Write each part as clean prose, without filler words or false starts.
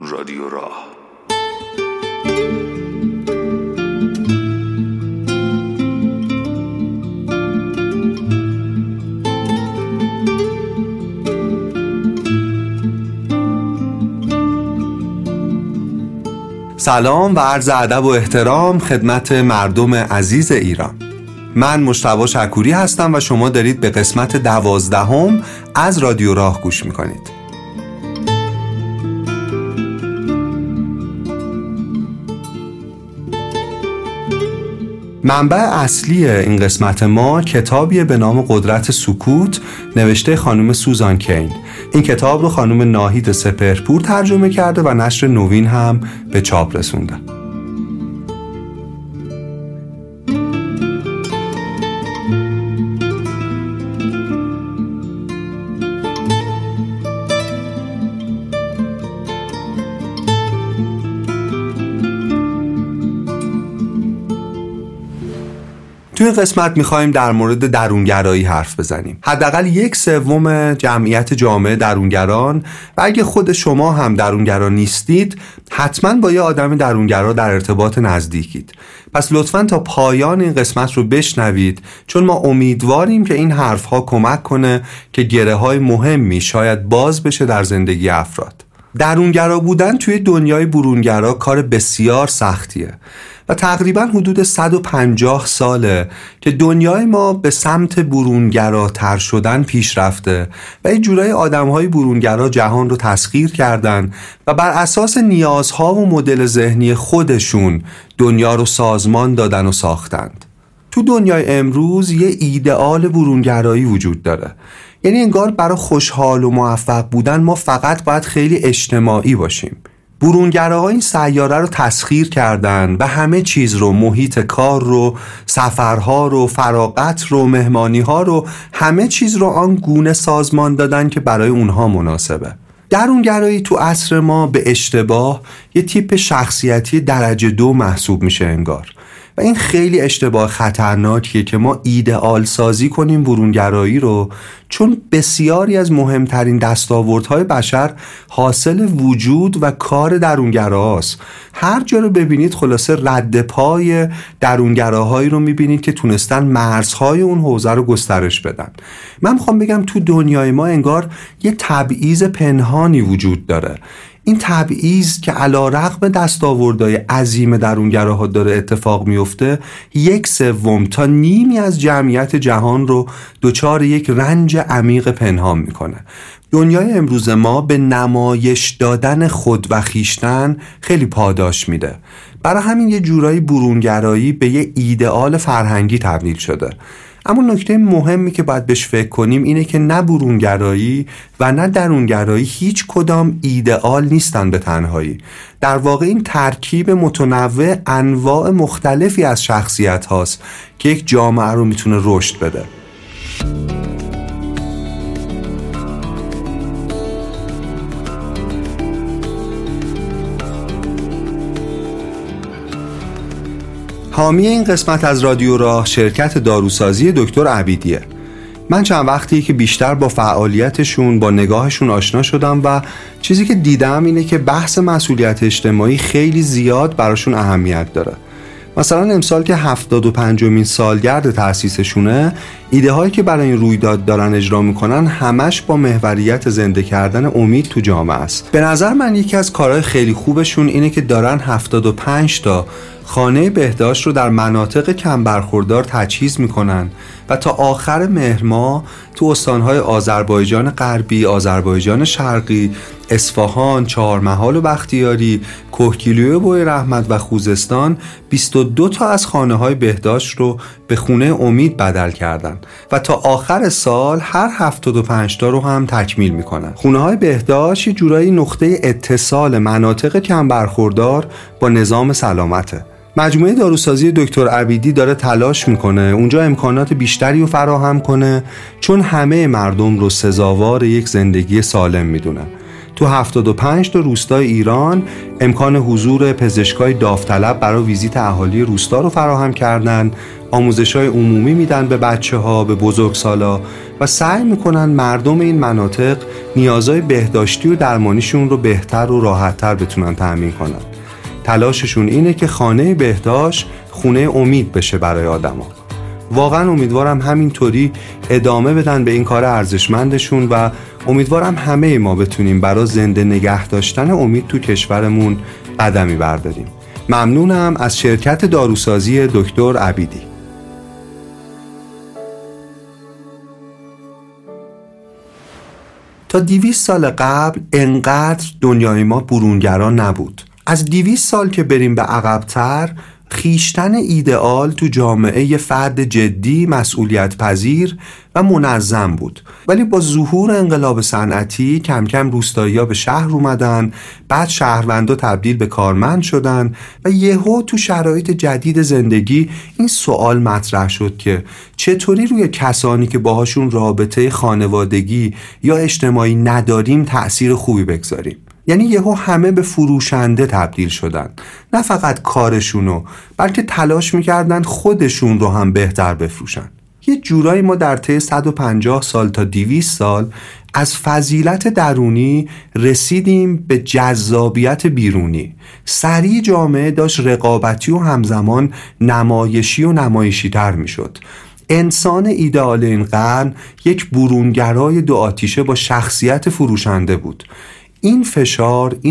رادیو راه. سلام و عرض ادب و احترام خدمت مردم عزیز ایران. من مجتبی شکوری هستم و شما دارید به قسمت 12 از رادیو راه گوش میکنید. منبع اصلی این قسمت ما کتابیه به نام قدرت سکوت نوشته خانم سوزان کین. این کتاب رو خانم ناهید سپهرپور ترجمه کرده و نشر نوین هم به چاپ رسونده. توی این قسمت میخواییم در مورد درونگرایی حرف بزنیم. حداقل 1/3 جمعیت جامعه درونگران و اگه خود شما هم درونگرا نیستید حتما با یه آدم درونگرا در ارتباط نزدیکید. پس لطفاً تا پایان این قسمت رو بشنوید چون ما امیدواریم که این حرفها کمک کنه که گره‌های مهمی شاید باز بشه در زندگی افراد. درونگرا بودن توی دنیای برونگرا کار بسیار سختیه و تقریباً حدود 150 ساله که دنیای ما به سمت برونگراتر شدن پیش رفته و یه جورای آدم‌های برونگرا جهان رو تسخیر کردن و بر اساس نیازها و مدل ذهنی خودشون دنیا رو سازمان دادن و ساختند. تو دنیای امروز یه ایدئال برونگرایی وجود داره، یعنی انگار برای خوشحال و موفق بودن ما فقط باید خیلی اجتماعی باشیم. برونگراها این سیاره رو تسخیر کردن و همه چیز رو، محیط کار رو، سفرها رو، فراغت رو، مهمانی‌ها رو، همه چیز رو آن گونه سازمان دادن که برای اونها مناسبه. درونگرایی تو عصر ما به اشتباه یه تیپ شخصیتی درجه 2 محسوب میشه انگار و این خیلی اشتباه خطرناکیه که ما ایدئال سازی کنیم برونگرایی رو، چون بسیاری از مهمترین دستاوردهای بشر حاصل وجود و کار درونگراست. هر جا رو ببینید خلاصه رد پای درونگراهایی رو میبینید که تونستن مرزهای اون حوزه رو گسترش بدن. من میخوام بگم تو دنیای ما انگار یه تبعیض پنهانی وجود داره. این تبعیض که علیرغم دستاوردهای عظیم درونگراها داره اتفاق میفته، 1/3 تا نیمی از جمعیت جهان رو دچار یک رنج عمیق پنهان میکنه. دنیای امروز ما به نمایش دادن خود و خیشتن خیلی پاداش میده. برای همین یه جورایی برونگرایی به یه ایدئال فرهنگی تبدیل شده. اما نکته مهمی که باید بهش فکر کنیم اینه که نه برونگرایی و نه درونگرایی هیچ کدام ایدئال نیستن به تنهایی. در واقع این ترکیب متنوع انواع مختلفی از شخصیت هاست که یک جامعه رو میتونه رشد بده. حامی این قسمت از رادیو راه شرکت داروسازی دکتر عبیدیه. من چند وقتی که بیشتر با فعالیتشون، با نگاهشون آشنا شدم و چیزی که دیدم اینه که بحث مسئولیت اجتماعی خیلی زیاد براشون اهمیت داره. مثلا امسال که 75مین سالگرد تأسیسشونه، ایده هایی که برای این رویداد دارن اجرا میکنن همش با محوریت زنده کردن امید تو جامعه است. به نظر من یکی از کارهای خیلی خوبشون اینه که دارن 75 تا خانه بهداشت رو در مناطق کم برخوردار تجهیز میکنن و تا آخر مهر ماه تو استانهای آذربایجان غربی، آذربایجان شرقی، اصفهان، چهارمحال و بختیاری، کوهگیلویه و بوی رحمت و خوزستان 22 تا از خانه‌های بهداشت رو به خونه امید بدل کردن و تا آخر سال هر 75 تا رو هم تکمیل میکنن. خونه‌های بهداشت یه جورایی نقطه اتصال مناطق کم برخوردار با نظام سلامته. مجموعه داروسازی دکتر عبیدی داره تلاش میکنه اونجا امکانات بیشتری رو فراهم کنه، چون همه مردم رو سزاوار یک زندگی سالم میدونه. تو 75 تا روستای ایران امکان حضور پزشکای داوطلب برای ویزیت اهالی روستا رو فراهم کردن، آموزش‌های عمومی میدن به بچه‌ها، به بزرگسالا و سعی میکنن مردم این مناطق نیازهای بهداشتی و درمانیشون رو بهتر و راحت‌تر بتونن تأمین کنن. تلاششون اینه که خانه بهداشت خونه امید بشه برای آدما. واقعا امیدوارم همینطوری ادامه بدن به این کار ارزشمندشون و امیدوارم همه ما بتونیم برای زنده نگه داشتن امید تو کشورمون قدمی برداریم. ممنونم از شرکت داروسازی دکتر عبیدی. تا 200 سال قبل انقدر دنیای ما برونگرا نبود. از 200 سال که بریم به عقب‌تر، خیشتن ایدئال تو جامعه یه فرد جدی، مسئولیت پذیر و منظم بود. ولی با ظهور انقلاب صنعتی کم کم روستایی‌ها به شهر اومدن، بعد شهروندا تبدیل به کارمند شدن و یهو تو شرایط جدید زندگی این سوال مطرح شد که چطوری روی کسانی که باهاشون رابطه خانوادگی یا اجتماعی نداریم تأثیر خوبی بگذاریم. یعنی یهو همه به فروشنده تبدیل شدن، نه فقط کارشونو بلکه تلاش میکردن خودشون رو هم بهتر بفروشن. یه جورایی ما در طی 150 سال تا 200 سال از فضیلت درونی رسیدیم به جذابیت بیرونی. سریع جامعه داشت رقابتی و همزمان نمایشی و نمایشی تر میشد. انسان ایدئال این قرن یک برونگرای دو آتیشه با شخصیت فروشنده بود. این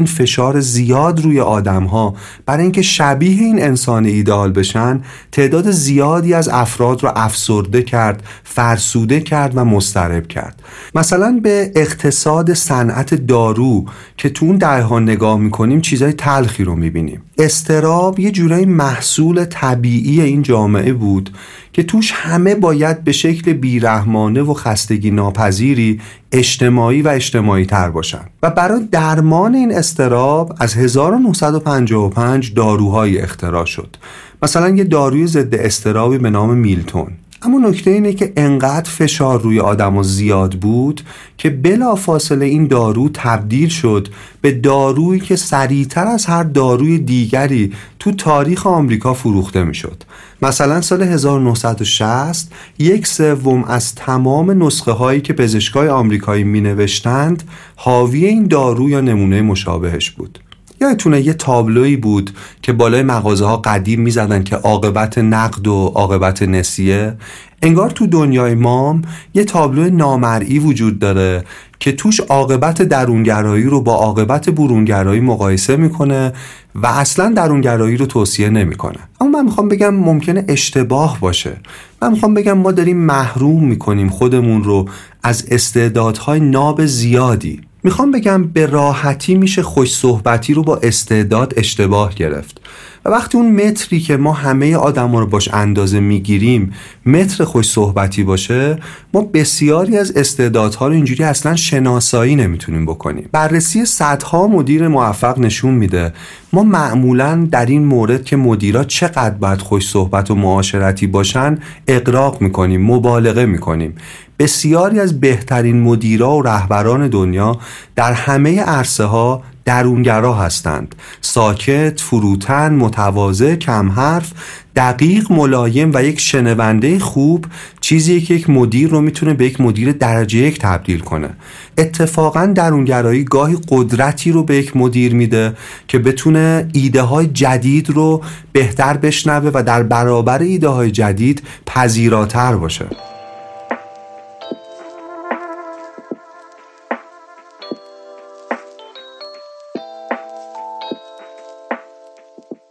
فشار زیاد روی آدم‌ها برای اینکه شبیه این انسان ایدئال بشن، تعداد زیادی از افراد رو افسرده کرد، فرسوده کرد و مضطرب کرد. مثلا به اقتصاد صنعت دارو که تو اون دهه‌ها نگاه می‌کنیم چیزای تلخی رو می‌بینیم. اضطراب یه جورایی محصول طبیعی این جامعه بود که توش همه باید به شکل بیرحمانه و خستگی ناپذیری اجتماعی و اجتماعی تر باشن و برای درمان این اضطراب از 1955 داروهای اختراع شد. مثلا یه داروی ضد اضطرابی به نام میلتون. اما نکته اینه که انقدر فشار روی آدم‌ها زیاد بود که بلافاصله این دارو تبدیل شد به دارویی که سریعتر از هر داروی دیگری تو تاریخ آمریکا فروخته میشد. مثلا سال 1960 1/3 از تمام نسخه هایی که پزشکای آمریکایی مینوشتند حاوی این دارو یا نمونه مشابهش بود. یادتونه یه تابلویی بود که بالای مغازه‌ها قدیم می‌زدن که عاقبت نقد و عاقبت نسیه؟ انگار تو دنیای ما یه تابلو نامرئی وجود داره که توش عاقبت درونگرایی رو با عاقبت برونگرایی مقایسه میکنه و اصلا درونگرایی رو توصیه نمیکنه. اما من میخوام بگم ممکنه اشتباه باشه. من میخوام بگم ما داریم محروم میکنیم خودمون رو از استعدادهای ناب زیادی. میخوام بگم به راحتی میشه خوش صحبتی رو با استعداد اشتباه گرفت و وقتی اون متری که ما همه آدما رو باش اندازه میگیریم متر خوش صحبتی باشه، ما بسیاری از استعدادها رو اینجوری اصلا شناسایی نمیتونیم بکنیم. بررسی صدها مدیر موفق نشون میده ما معمولا در این مورد که مدیرا چقدر باید خوش صحبت و معاشرتی باشن اغراق میکنیم، مبالغه میکنیم. بسیاری از بهترین مدیرا و رهبران دنیا در همه عرصه‌ها درونگرا هستند. ساکت، فروتن، متواضع، کم حرف، دقیق، ملایم و یک شنونده خوب چیزیه که یک مدیر رو میتونه به یک مدیر درجه یک تبدیل کنه. اتفاقاً درونگرایی گاهی قدرتی رو به یک مدیر میده که بتونه ایده های جدید رو بهتر بشنوه و در برابر ایده های جدید پذیراتر باشه.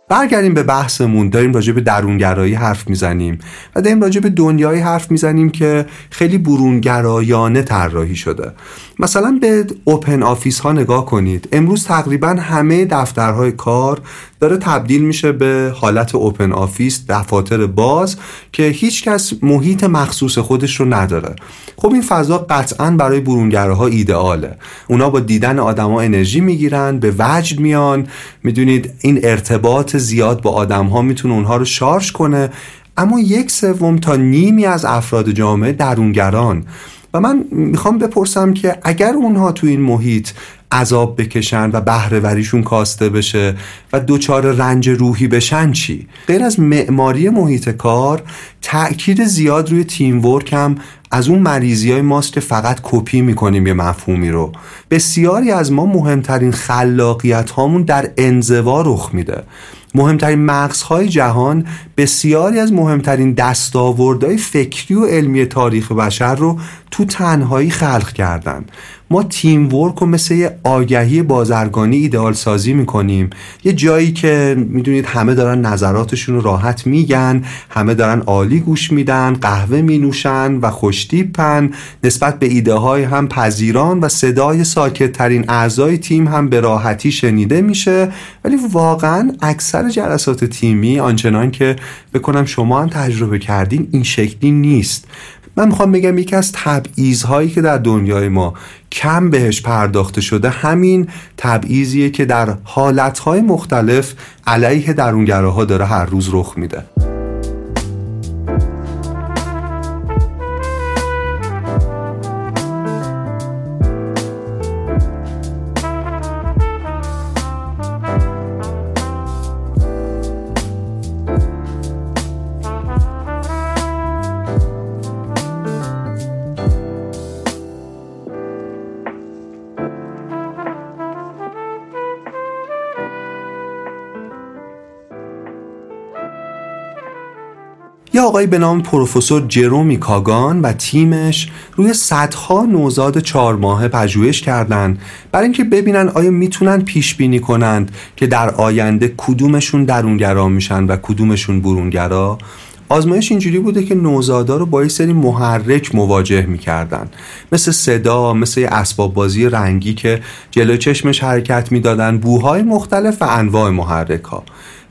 برگردیم به بحثمون. داریم راجع به درونگرایی حرف میزنیم و داریم راجع به دنیایی حرف میزنیم که خیلی برونگرایانه طراحی شده. مثلا به اوپن آفیس ها نگاه کنید. امروز تقریبا همه دفترهای کار داره تبدیل میشه به حالت اوپن آفیس، دفاتر باز که هیچ کس محیط مخصوص خودش رو نداره. خب این فضا قطعاً برای برونگراها ایدئاله. اونا با دیدن آدما انرژی میگیرن، به وجد میان، میدونید این ارتباط زیاد با آدم‌ها میتونه اونها رو شارژ کنه. اما 1/3 تا نیمی از افراد جامعه درونگران و من میخوام بپرسم که اگر اونها تو این محیط عذاب بکشن و بهره‌وریشون کاسته بشه و دوچار رنج روحی بشن چی؟ غیر از معماری محیط کار، تأکید زیاد روی تیم ورک هم از اون مریضی‌های ماست که فقط کپی می‌کنیم یه مفهومی رو. بسیاری از ما مهمترین خلاقیت هامون در انزوا رخ میده. مهمترین مغزهای جهان بسیاری از مهمترین دستاوردهای فکری و علمی تاریخ بشر رو تو تنهایی خلق کردن. ما تیم ورک رو مثل یه آگهی بازرگانی ایدئال سازی میکنیم، یه جایی که میدونید همه دارن نظراتشون رو راحت میگن، همه دارن عالی گوش میدن، قهوه مینوشن و خوشتیپن، نسبت به ایده های هم پذیران و صدای ساکت ترین اعضای تیم هم به راحتی شنیده میشه. ولی واقعا اکثر جلسات تیمی آنچنان که بکنم شما هم تجربه کردین این شکلی نیست. من میخوام بگم یکی از تبعیض‌هایی که در دنیای ما کم بهش پرداخته شده همین تبعیضیه که در حالتهای مختلف علیه درونگراها داره هر روز رخ میده. یه آقایی به نام پروفسور جیرومی کاگان و تیمش روی صدها نوزاد 4 ماهه پژوهش کردند برای اینکه ببینن آیا میتونن پیش بینی کنند که در آینده کدومشون درونگرا میشن و کدومشون برونگرا. آزمایش اینجوری بوده که نوزادا رو با یه سری محرک مواجه می‌کردن، مثل صدا، مثل اسباب بازی رنگی که جلوی چشمش حرکت می‌دادن، بوهای مختلف و انواع محرک‌ها.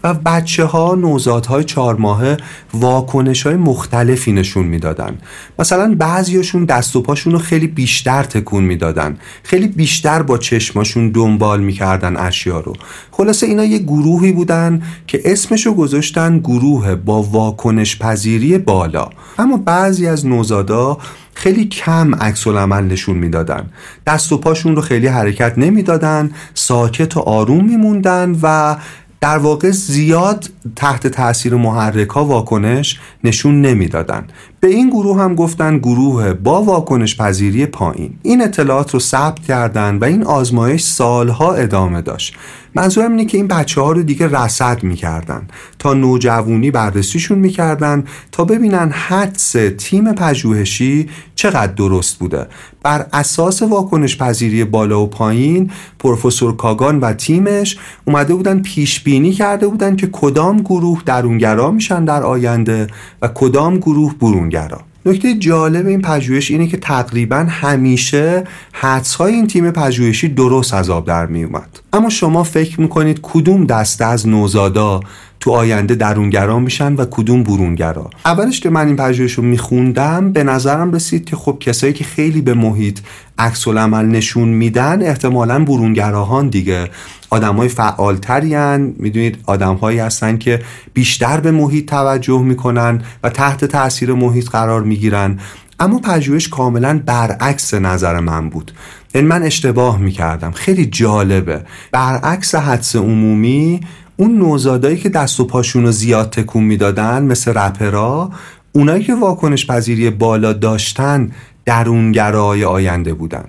و بچه‌ها، نوزادهای 4 ماهه واکنش‌های مختلفی نشون می‌دادن. مثلا بعضیاشون دست و پاشون رو خیلی بیشتر تکون می‌دادن، خیلی بیشتر با چشماشون دنبال می‌کردن اشیا رو. خلاصه اینا یه گروهی بودن که اسمشو گذاشتن گروه با واکنش پذیری بالا. اما بعضی از نوزادا خیلی کم عکس العمل نشون میدادن، دست و پاشون رو خیلی حرکت نمیدادن، ساکت و آروم میموندن و در واقع زیاد تحت تأثیر محرک‌ها واکنش نشون نمیدادن. به این گروه هم گفتن گروه با واکنش پذیری پایین. این اطلاعات رو ثبت کردن و این آزمایش سالها ادامه داشت. منظورم اینه که این بچه‌ها رو دیگه رصد می‌کردن، تا نوجوانی بررسیشون می‌کردن تا ببینن حدس تیم پژوهشی چقدر درست بوده. بر اساس واکنش پذیری بالا و پایین، پروفسور کاگان و تیمش اومده بودن پیش بینی کرده بودن که کدام گروه درونگرا میشن در آینده و کدام گروه برونگرا. نکته جالب این پژوهش اینه که تقریباً همیشه حدس‌های این تیم پژوهشی درست از آب در می اومد. اما شما فکر می‌کنید کدوم دسته از نوزادا تو آینده درونگرا میشن و کدوم برونگرا؟ اولش که من این پژوهش رو میخوندم به نظرم رسید که خب کسایی که خیلی به محیط عکس العمل نشون میدن احتمالاً برونگراهان دیگه، آدمای فعالتری ان، میدونید آدمهایی هستن که بیشتر به محیط توجه میکنن و تحت تاثیر محیط قرار میگیرن. اما پژوهش کاملاً برعکس نظر من بود، یعنی من اشتباه میکردم. خیلی جالبه، برعکس حدس عمومی اون نوزادایی که دست و پاشون رو زیاد تکون میدادن مثل رپرها، اونایی که واکنش پذیری بالا داشتن درونگرای آینده بودن.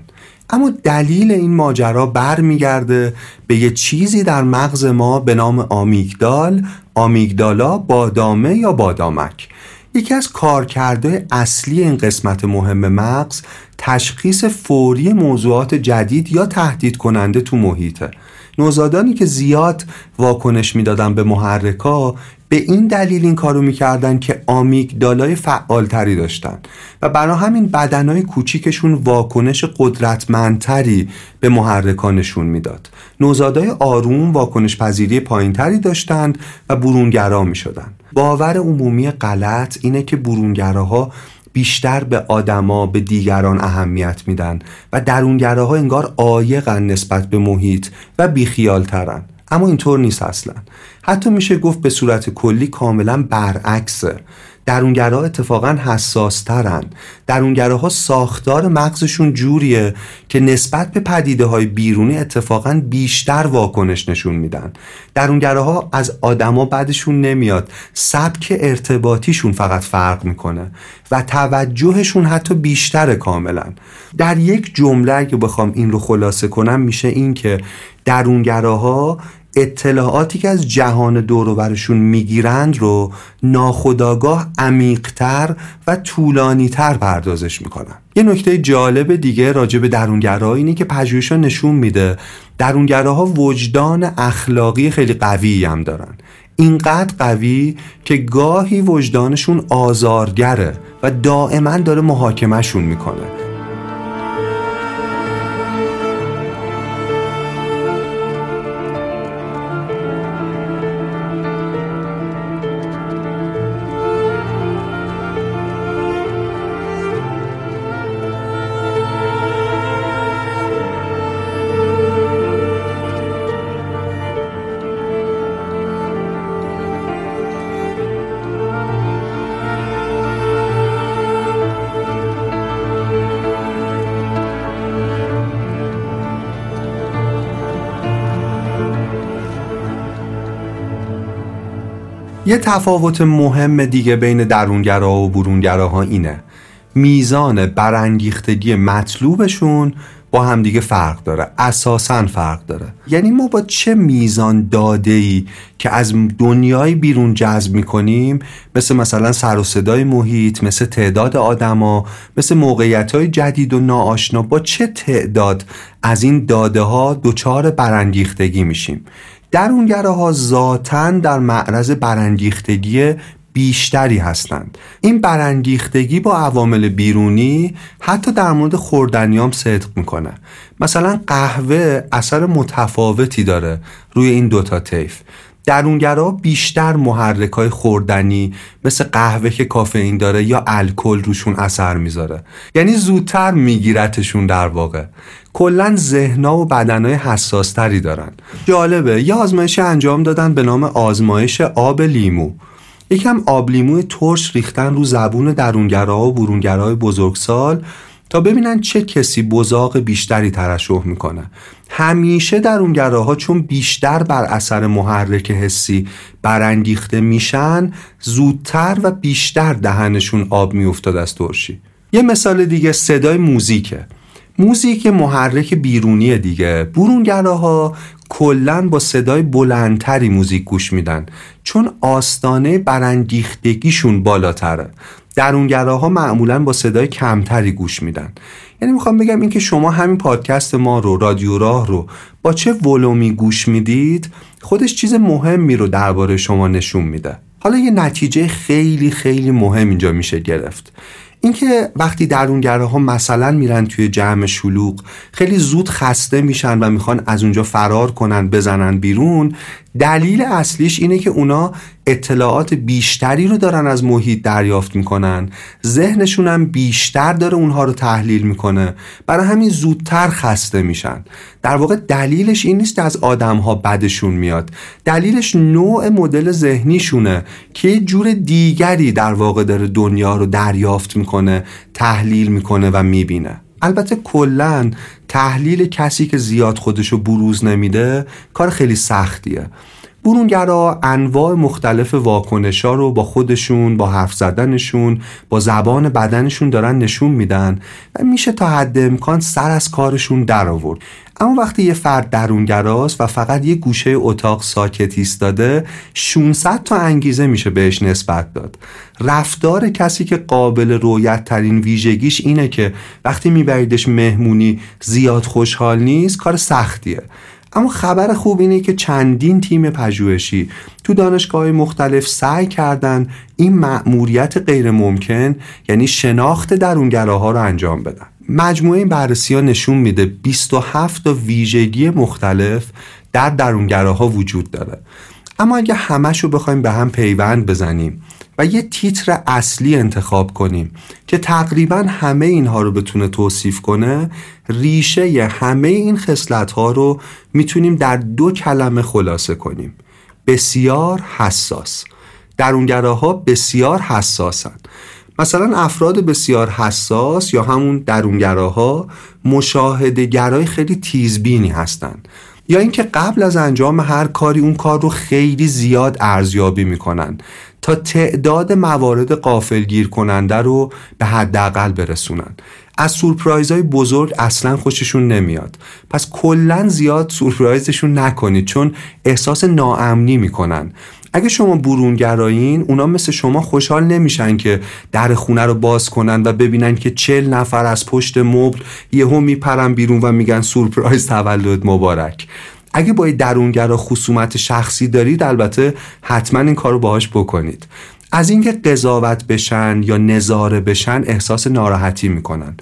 اما دلیل این ماجرا برمیگرده به یه چیزی در مغز ما به نام آمیگدال، آمیگدالا، بادامه یا بادامک. یکی از کارکردهای اصلی این قسمت مهم مغز تشخیص فوری موضوعات جدید یا تهدید کننده تو محیطه. نوزادانی که زیاد واکنش میدادن به محرکا به این دلیل این کارو میکردن که آمیگدالای فعالتری داشتن و برای همین بدنهای کوچیکشون واکنش قدرتمندتری به محرکا نشون میداد. نوزادای آروم واکنش پذیری پایینتری داشتند و برونگرا میشدن. باور عمومی غلط اینه که برونگراها بیشتر به آدما، به دیگران اهمیت میدن و درونگراها انگار عایقن نسبت به محیط و بیخیالترن. اما اینطور نیست اصلا. حتی میشه گفت به صورت کلی کاملا برعکسه. درونگراها اتفاقا حساس‌ترن. درونگراها ساختار مغزشون جوریه که نسبت به پدیده‌های بیرونی اتفاقا بیشتر واکنش نشون میدن. درونگراها از آدما بعدشون نمیاد، سبک ارتباطیشون فقط فرق میکنه و توجهشون حتی بیشتر کاملا. در یک جمله اگه بخوام این رو خلاصه کنم میشه این که درونگراها اطلاعاتی که از جهان دور و برشون میگیرند رو ناخودآگاه عمیق‌تر و طولانی‌تر پردازش میکنن. یه نکته جالب دیگه راجع به درونگراها اینه که پژوهش‌ها نشون میده درونگراها وجدان اخلاقی خیلی قوی هم دارن، اینقدر قوی که گاهی وجدانشون آزارگره و دائما داره محاکمه‌شون میکنه. یه تفاوت مهم دیگه بین درونگراها و برونگراها اینه میزان برانگیختگی مطلوبشون با همدیگه فرق داره، اساساً فرق داره. یعنی ما با چه میزان داده‌ای که از دنیای بیرون جذب می‌کنیم، مثلا سر و صدای محیط، مثل تعداد آدما، مثل موقعیت‌های جدید و ناآشنا، با چه تعداد از این داده‌ها دچار برانگیختگی میشیم. درونگراها ذاتاً در معرض برانگیختگی بیشتری هستند. این برانگیختگی با عوامل بیرونی حتی در مورد خوردنیام صدق میکنه. مثلا قهوه اثر متفاوتی داره روی این دوتا طیف. درونگراها بیشتر محرک‌های خوردنی مثل قهوه که کافئین داره یا الکل روشون اثر میذاره، یعنی زودتر میگیرتشون. در واقع کلن ذهن‌ها و بدن‌های حساس‌تری دارن. جالبه یه آزمایش انجام دادن به نام آزمایش آب لیمو. یکم آب لیمو ترش ریختن رو زبون درونگراها و برونگراهای بزرگسال تا ببینن چه کسی بزاق بیشتری ترشح میکنه. همیشه درونگراها چون بیشتر بر اثر محرک حسی برانگیخته میشن، زودتر و بیشتر دهنشون آب میافتاد از ترشی. یه مثال دیگه صدای موزیکه. موزیک محرک بیرونیه دیگه. برونگراها کلن با صدای بلندتری موزیک گوش میدن چون آستانه برانگیختگیشون بالاتره. درونگراها معمولاً با صدای کمتری گوش میدن. یعنی میخوام بگم این که شما همین پادکست ما رو، رادیو راه رو، با چه ولومی گوش میدید خودش چیز مهمی رو درباره شما نشون میده. حالا یه نتیجه خیلی خیلی مهم اینجا میشه گرفت، اینکه وقتی درونگراها مثلا میرن توی جمع شلوغ خیلی زود خسته میشن و میخوان از اونجا فرار کنن، بزنن بیرون، دلیل اصلیش اینه که اونا اطلاعات بیشتری رو دارن از محیط دریافت میکنن، ذهنشون هم بیشتر داره اونها رو تحلیل میکنه، برای همین زودتر خسته میشن. در واقع دلیلش این نیست از آدمها بدشون میاد، دلیلش نوع مدل ذهنیشونه که یه جور دیگری در واقع داره دنیا رو دریافت میکنه، تحلیل میکنه و میبینه. البته کلن تحلیل کسی که زیاد خودشو بروز نمیده کار خیلی سختیه. برونگراها انواع مختلف واکنشا رو با خودشون، با حرف زدنشون، با زبان بدنشون دارن نشون میدن و میشه تا حد امکان سر از کارشون در آورد. اما وقتی یه فرد درونگراست و فقط یه گوشه اتاق ساکت ایستاده، 600 تا انگیزه میشه بهش نسبت داد. رفتار کسی که قابل رویت ترین ویژگیش اینه که وقتی میبریدش مهمونی زیاد خوشحال نیست، کار سختیه. اما خبر خوب اینه که چندین تیم پژوهشی تو دانشگاه‌های مختلف سعی کردن این مأموریت غیر ممکن، یعنی شناخت درونگراها رو انجام بدن. مجموعه این بررسی‌ها نشون میده 27 تا ویژگی مختلف در درونگراها وجود داره. اما اگه همشو بخوایم به هم پیوند بزنیم و یه تیتر اصلی انتخاب کنیم که تقریبا همه اینها رو بتونه توصیف کنه، ریشه ی همه این خصلت‌ها رو میتونیم در 2 کلمه خلاصه کنیم: بسیار حساس. درونگراها بسیار حساسند. مثلا افراد بسیار حساس یا همون درونگراها مشاهده‌گرای خیلی تیزبینی هستند، یا اینکه قبل از انجام هر کاری اون کار رو خیلی زیاد ارزیابی میکنن تا تعداد موارد غافلگیر کننده رو به حداقل برسونن. از سورپرایزهای بزرگ اصلا خوششون نمیاد، پس کلا زیاد سورپرایزشون نکنید چون احساس ناامنی میکنن. اگه شما برونگرایین، اونا مثل شما خوشحال نمیشن که در خونه رو باز کنن و ببینن که 40 نفر از پشت مبل یهو میپرن بیرون و میگن سورپرایز تولد مبارک. اگه با درونگرا خصومت شخصی دارید، البته حتما این کارو باهاش بکنید. از اینکه قضاوت بشن یا نظاره بشن احساس ناراحتی میکنن.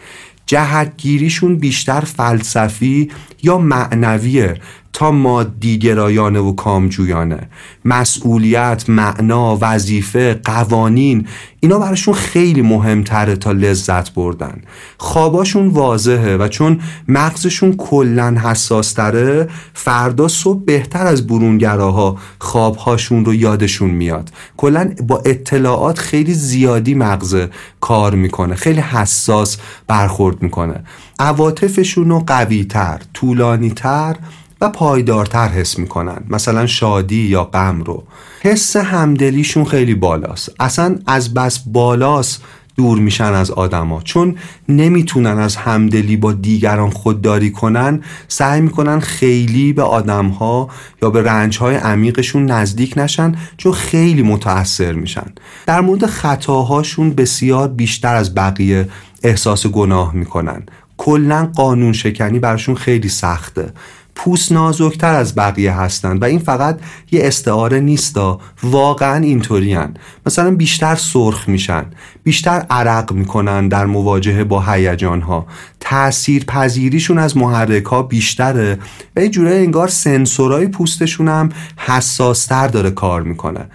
جهتگیریشون بیشتر فلسفی یا معنویه تا مادیگرایانه و کامجویانه. مسئولیت، معنا، وظیفه، قوانین، اینا براشون خیلی مهمتره تا لذت بردن. خواباشون واضحه و چون مغزشون کلن حساستره، فردا صبح بهتر از برونگراها خوابهاشون رو یادشون میاد. کلن با اطلاعات خیلی زیادی مغز کار میکنه، خیلی حساس برخورد میکنه. عواطفشون رو قوی‌تر، طولانی‌تر و پایدارتر حس میکنن، مثلا شادی یا غم رو. حس همدلیشون خیلی بالاست، اصلا از بس بالاست دور میشن از آدما، چون نمیتونن از همدلی با دیگران خودداری کنن. سعی میکنن خیلی به آدمها یا به رنجهای عمیقشون نزدیک نشن چون خیلی متاثر میشن. در مورد خطاهاشون بسیار بیشتر از بقیه احساس گناه میکنن. کلا قانون شکنی براشون خیلی سخته. پوست نازکتر از بقیه هستن و این فقط یه استعاره نیستا، واقعا اینطوری هن. مثلا بیشتر سرخ میشن، بیشتر عرق میکنن، در مواجهه با هیجان ها تأثیر پذیریشون از محرک ها بیشتره و یه جوره انگار سنسورای پوستشون هم حساستر داره کار میکنه.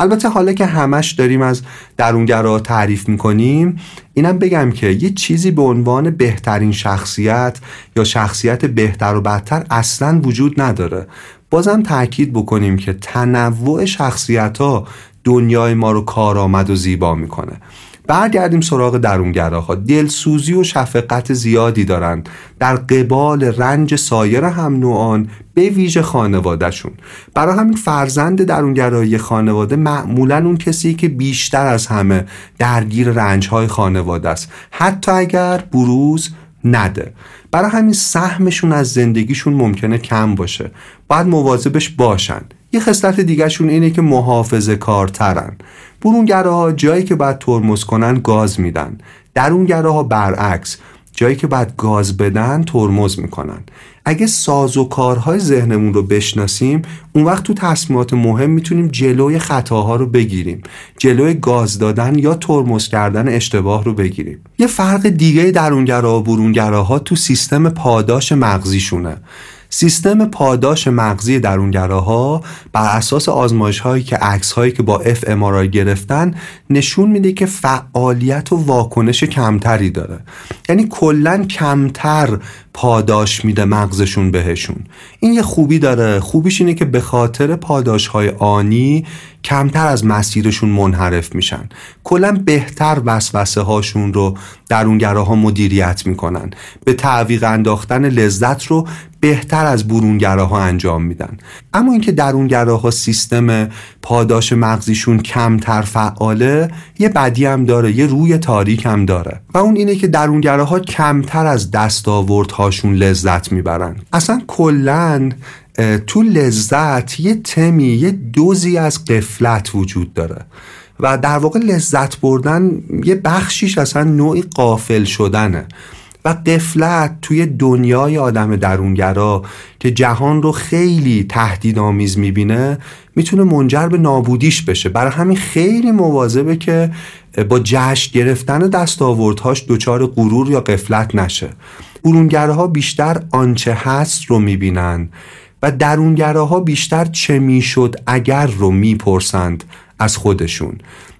البته حالا که همش داریم از درونگرا تعریف میکنیم، اینم بگم که یه چیزی به عنوان بهترین شخصیت یا شخصیت بهتر و بدتر اصلاً وجود نداره. بازم تأکید بکنیم که تنوع شخصیت‌ها دنیای ما رو کارآمد و زیبا میکنه. برگردیم سراغ درونگراها. دلسوزی و شفقت زیادی دارند در قبال رنج سایر هم نوعان، به ویژه خانوادهشون. برای همین فرزند درونگرایی خانواده معمولاً اون کسی که بیشتر از همه درگیر رنج‌های خانواده است، حتی اگر بروز نده. برای همین سهمشون از زندگیشون ممکنه کم باشه، باید مواظبش باشن. یه خصلت دیگه‌شون اینه که محافظه‌کارترن. برونگراها جایی که باید ترمز کنن گاز میدن، درونگراها برعکس، جایی که باید گاز بدن ترمز میکنن. اگه ساز و کارهای ذهنمون رو بشناسیم، اون وقت تو تصمیمات مهم میتونیم جلوی خطاها رو بگیریم، جلوی گاز دادن یا ترمز کردن اشتباه رو بگیریم. یه فرق دیگه درونگراها و برونگراها تو سیستم پاداش مغزیشونه. سیستم پاداش مغزی درونگراها بر اساس آزمایش‌هایی که عکس‌هایی که با اف ام آر آی گرفتن نشون میده که فعالیت و واکنش کمتری داره، یعنی کلاً کمتر پاداش میده مغزشون بهشون. این یه خوبی داره. خوبیش اینه که به خاطر پاداش‌های آنی کمتر از مسیرشون منحرف میشن. کلاً بهتر وسوسه هاشون رو درونگراها مدیریت میکنن. به تعویق انداختن لذت رو بهتر از برونگراها انجام میدن. اما اینکه درونگراها سیستم پاداش مغزیشون کمتر فعاله، یه بدی هم داره، یه روی تاریک هم داره، و اون اینه که درونگراها کمتر از دستاوردهاشون لذت میبرن. اصلا کلن تو لذت یه تمی، یه دوزی از قفلت وجود داره و در واقع لذت بردن یه بخشیش اصلا نوعی غافل شدنه. و قفلت توی دنیای آدم درونگرا که جهان رو خیلی تهدیدآمیز میبینه، میتونه منجر به نابودیش بشه. برای همین خیلی مواظبه که با جشن گرفتن دستاوردهاش دچار غرور یا قفلت نشه. برونگراها بیشتر آنچه هست رو میبینن و درونگراها بیشتر چه میشد اگر رو میپرسند از خودشون.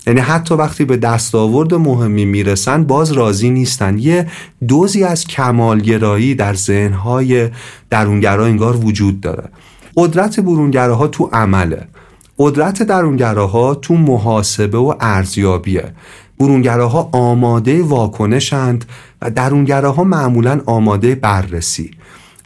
یعنی حتی وقتی به دستاورد مهمی میرسن باز راضی نیستن. یه دوزی از کمالگرایی در ذهنهای درونگرا انگار وجود داره. قدرت برونگراها تو عمله. قدرت درونگراها تو محاسبه و ارزیابیه. برونگراها آماده واکنشند و درونگراها معمولاً آماده بررسی.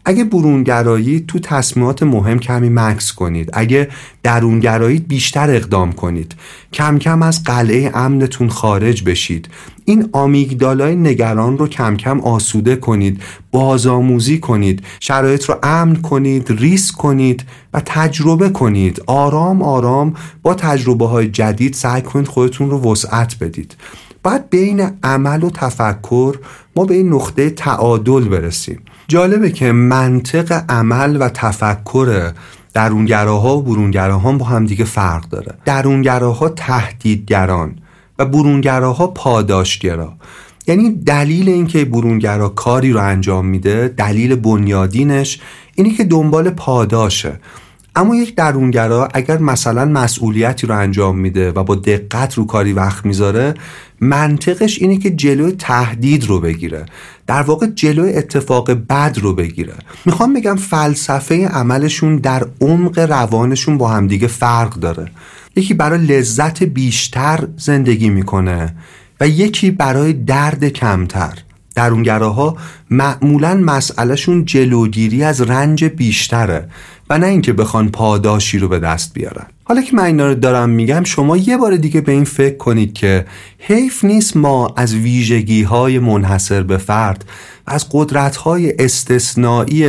اگه برونگرایی تو تصمیمات مهم کمی مکث کنید، اگه درونگرایی بیشتر اقدام کنید، کم کم از قلعه امنتون خارج بشید، این آمیگدالای نگران رو کم کم آسوده کنید، بازآموزی کنید، شرایط رو امن کنید، ریسک کنید و تجربه کنید. آرام آرام با تجربه های جدید سعی کنید خودتون رو وسعت بدید. بعد بین عمل و تفکر ما به این نقطه تعادل برسیم. جالبه که منطق عمل و تفکر درونگراها و برونگراها با هم دیگه فرق داره. درونگراها تهدیدگران و برونگراها پاداشگرا. یعنی دلیل اینکه برونگرا کاری رو انجام میده، دلیل بنیادینش اینی که دنبال پاداشه. اما یک درونگرا اگر مثلا مسئولیتی رو انجام میده و با دقت رو کاری وقت میذاره، منطقش اینه که جلوی تهدید رو بگیره، در واقع جلوی اتفاق بد رو بگیره. میخوام بگم فلسفه عملشون در عمق روانشون با همدیگه فرق داره. یکی برای لذت بیشتر زندگی میکنه و یکی برای درد کمتر. درونگراها معمولاً مسئلهشون جلوگیری از رنج بیشتره و نه اینکه بخوان پاداشی رو به دست بیارن. حالا که من اینا رو دارم میگم، شما یه بار دیگه به این فکر کنید که حیف نیست ما از ویژگی‌های منحصر به فرد و از قدرت‌های استثنایی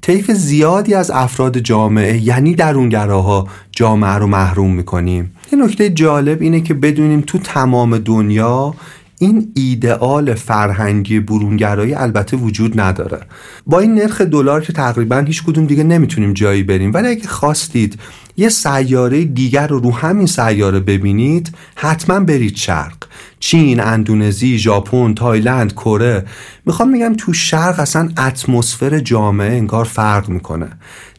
طیف زیادی از افراد جامعه، یعنی درونگراها، جامعه رو محروم میکنیم. یه نکته جالب اینه که بدونیم تو تمام دنیا این ایدئال فرهنگی برونگرایی البته وجود نداره. با این نرخ دلار که تقریبا هیچ کدوم دیگه نمیتونیم جایی بریم، ولی اگه خواستید یه سیاره دیگر رو همین سیاره ببینید، حتما برید شرق. چین، اندونزی، ژاپن، تایلند، کره. میخوام بگم تو شرق اصلا اتمسفر جامعه انگار فرق میکنه.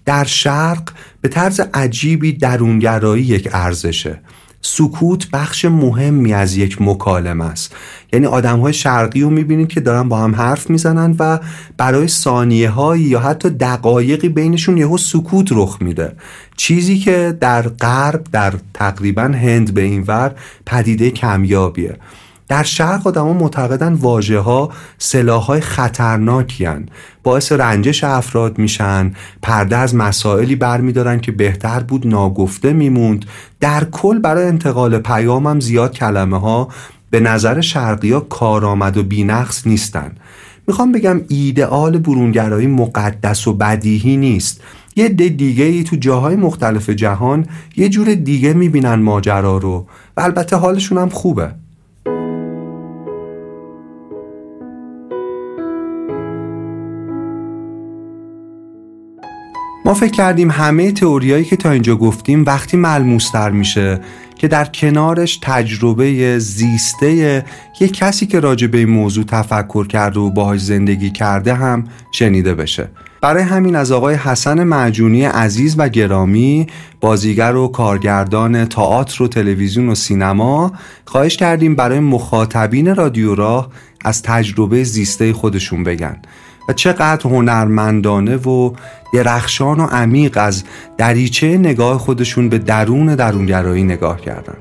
در شرق به طرز عجیبی درونگرایی یک ارزشه. سکوت بخش مهمی از یک مکالمه است. یعنی آدم‌های شرقی رو می‌بینید که دارن با هم حرف می‌زنن و برای ثانیه‌هایی یا حتی دقایقی بینشون یهو سکوت رخ میده. چیزی که در غرب، در تقریباً هند به اینور، پدیده کمیابیه. در شرق آدم‌ها معتقدن واژه‌ها سلاح‌های خطرناکی هستند، باعث رنجش افراد میشن، پرده از مسائلی برمیدارن که بهتر بود ناگفته میموند. در کل برای انتقال پیام هم زیاد کلمه‌ها به نظر شرقی‌ها کارآمد و بی‌نقص نیستن. میخوام بگم ایدئال برونگرایی مقدس و بدیهی نیست. یه عده دیگه‌ای تو جاهای مختلف جهان یه جور دیگه میبینن ماجرا رو و البته حالشون هم خوبه. ما فکر کردیم همه تئوریایی که تا اینجا گفتیم وقتی ملموس‌تر میشه که در کنارش تجربه زیسته یک کسی که راجع به این موضوع تفکر کرده و باهاش زندگی کرده هم شنیده بشه. برای همین از آقای حسن معجونی عزیز و گرامی، بازیگر و کارگردان تئاتر و تلویزیون و سینما، خواهش کردیم برای مخاطبین رادیو راه از تجربه زیسته خودشون بگن و چقدر هنرمندانه و درخشان و عمیق از دریچه نگاه خودشون به درون درونگرایی نگاه کردن.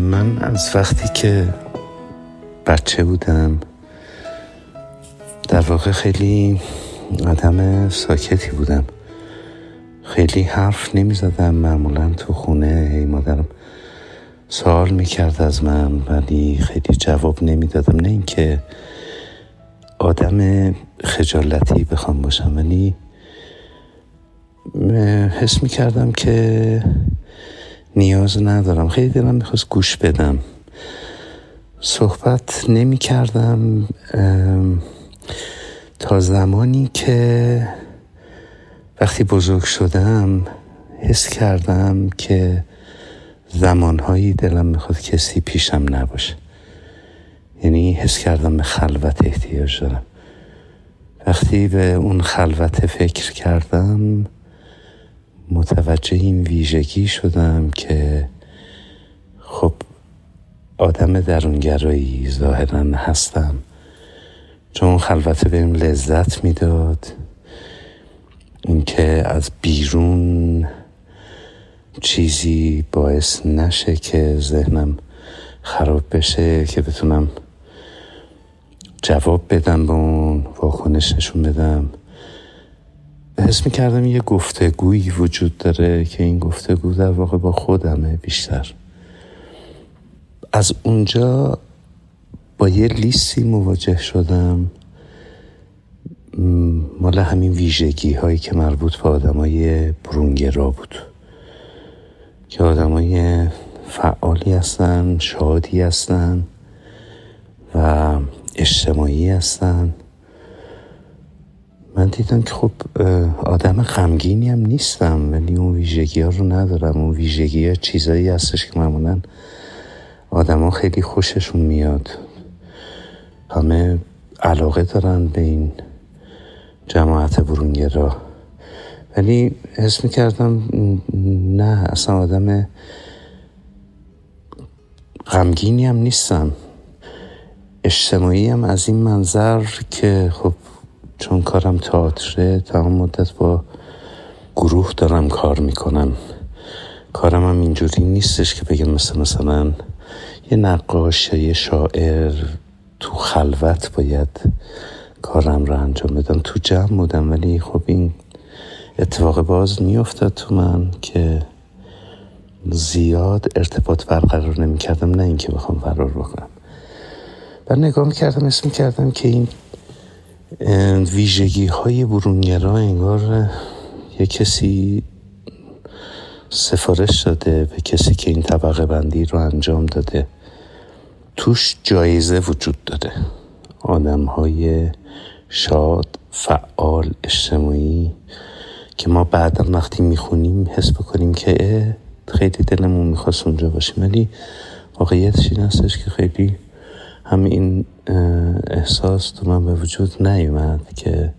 من از وقتی که بچه بودم در واقع خیلی آدم ساکتی بودم، خیلی حرف نمی زدم. معمولا تو خونه مادرم سوال میکرد از من، ولی خیلی جواب نمیدادم. نه اینکه آدم خجالتی بخوام باشم، ولی حس میکردم که نیاز ندارم. خیلی دلم میخواست گوش بدم. صحبت نمیکردم تا زمانی که وقتی بزرگ شدم حس کردم که زمانهایی دلم میخواد کسی پیشم نباشه. یعنی حس کردم به خلوت احتیاج دارم. وقتی به اون خلوت فکر کردم متوجه این ویژگی شدم که خب آدم درونگرایی ظاهرا هستم، چون خلوته بهم لذت میداد، اینکه از بیرون چیزی باعث نشه که ذهنم خراب بشه، که بتونم جواب بدم به اون، واکنش نشون بدم. حس میکردم یه گفتگویی وجود داره که این گفتگو در واقع با خودمه بیشتر. از اونجا با یه لیستی مواجه شدم مال همین ویژگی هایی که مربوط به آدم های برونگرا بود، که آدم های فعالی هستن، شادی هستن و اجتماعی هستن. من دیدم که خب آدم غمگینی هم نیستم، ولی اون ویژگی ها رو ندارم. اون ویژگی ها چیزایی هستش که معمولاً آدم ها خیلی خوششون میاد، همه علاقه دارن به این جماعت برونگرا. ولی حس میکردم نه، اصلا آدم غمگینی هم نیستم، اجتماعی هم از این منظر که خب چون کارم تئاتره، تمام مدت با گروه دارم کار میکنم. کارم هم اینجوری نیستش که بگم مثلا یه نقاش یا یه شاعر تو خلوت باید کارم رو انجام بدم. تو جمع بودم، ولی خب این اتفاق باز میافتاد تو من که زیاد ارتباط برقرار نمیکردم، نه اینکه بخوام فرار بکنم. بعد نگاه میکردم، حس میکردم که این ویژگی های برونگرا انگار یه کسی سفارش داده به کسی که این طبقه بندی رو انجام داده، توش جایزه وجود داره. آدم های شاد، فعال، اجتماعی، که ما بعدا وقتی میخونیم حس بکنیم که خیلی دلمون میخواست اونجا باشیم، ولی واقعیتش این هستش که خیلی هم این احساس تو من به وجود نیومد که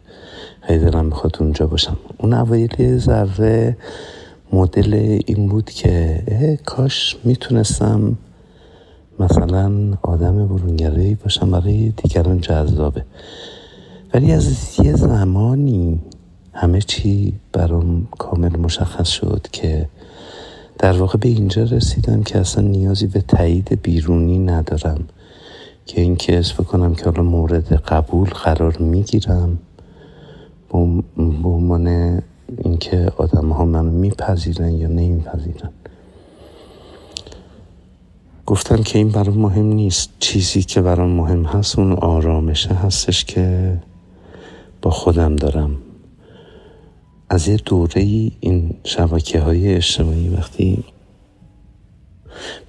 خیلی دلم میخواد اونجا باشم. اون اوایل ذره مدل این بود که کاش میتونستم مثلا آدم برونگرایی باشم، برای دیگران جذابه. ولی از یه زمانی همه چی برام کامل مشخص شد که در واقع به اینجا رسیدم که اصلا نیازی به تایید بیرونی ندارم، که این که حس بکنم که حالا مورد قبول قرار میگیرم، به عنوان این که آدم ها من میپذیرن یا نمیپذیرن. گفتم که این برام مهم نیست، چیزی که برام مهم هست اون آرامشه هستش که با خودم دارم. از یه دوره این شبکه‌های اجتماعی وقتی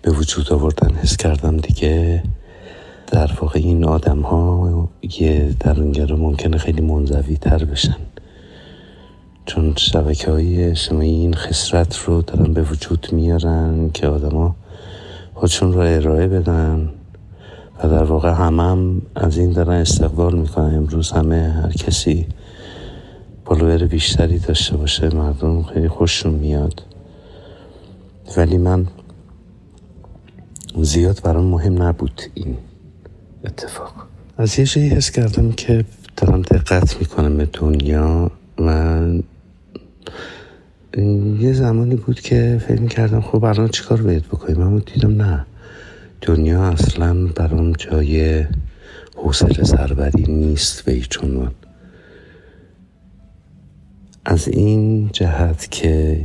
به وجود آوردن، حس کردم دیگه در واقع این آدم ها یه درونگرا ممکنه خیلی منزوی تر بشن، چون شبکه‌های اجتماعی این خسرت رو دارن به وجود میارن که آدم ها خودشون رو ارائه بدن و در واقع هم از این دارن استقبال میکنن. امروز همه هر کسی فالوور بیشتری داشته باشه، مردم خیلی خوششون میاد. ولی من زیاد برام مهم نبود این اتفاق. از یه جایی حس کردم که دارم دقت میکنم به دنیا، و یه زمانی بود که فکر میکردم خب الان چیکار باید بکنیم، اما دیدم نه، دنیا اصلا برام جای حوصله سربری نیست به هیچ عنوان. از این جهت که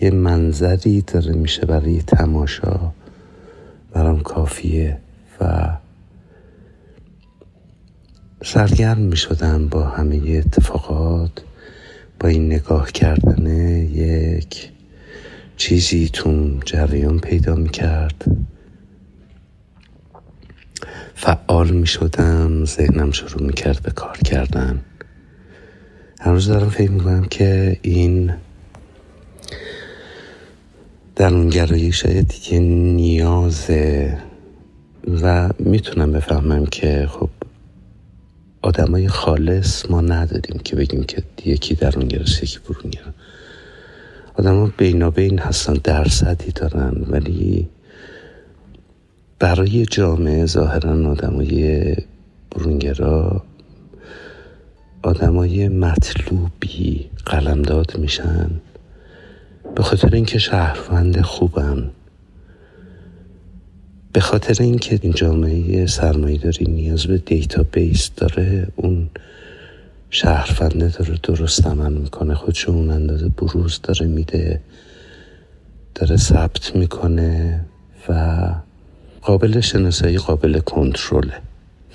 یه منظری داره میشه برای تماشا، برام کافیه و سرگرم میشدم با همه اتفاقات، با این نگاه کردن یک چیزی تو جریان پیدا میکرد. فعال میشدم، ذهنم شروع میکرد به کار کردن. هنوز دارم فکر میکنم که این درونگرایی شاید دیگه نیازه، و میتونم بفهمم که خب آدمای خالص ما نداریم که بگیم که یکی درونگراست یکی برونگرا. آدما بینابین هستن، درصدی دارن، ولی برای جامعه ظاهرا آدمای برونگرا آدمای مطلوبی قلمداد میشن به خاطر اینکه شهروند خوبن، به خاطر اینکه این جامعه سرمایه‌داری نیاز به دیتابیس داره، اون شهرونده داره درست عمل میکنه، خودش اون اندازه بروز داره میده، داره ثبت میکنه و قابل شناسایی، قابل کنترله.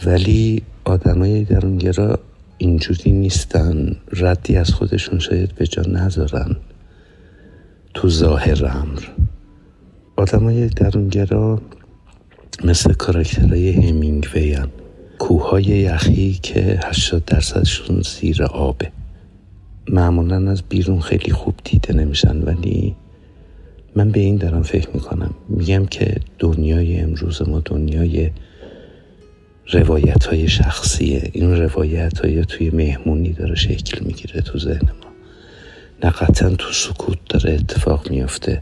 ولی آدمای درونگرا اینجوری نیستن، ردی از خودشون شاید به جا نذارن تو ظاهر امر. آدمای درونگرا مثل کاراکترهای همینگوی هن، کوههای یخی که 80%شون زیر آبه، معمولا از بیرون خیلی خوب دیده نمیشن. ولی من به این دارم فکر میکنم، میگم که دنیای امروز ما دنیای روایت های شخصیه. این روایت های توی مهمونی داره شکل میگیره تو ذهن ما، نه قطعا تو سکوت داره اتفاق میفته،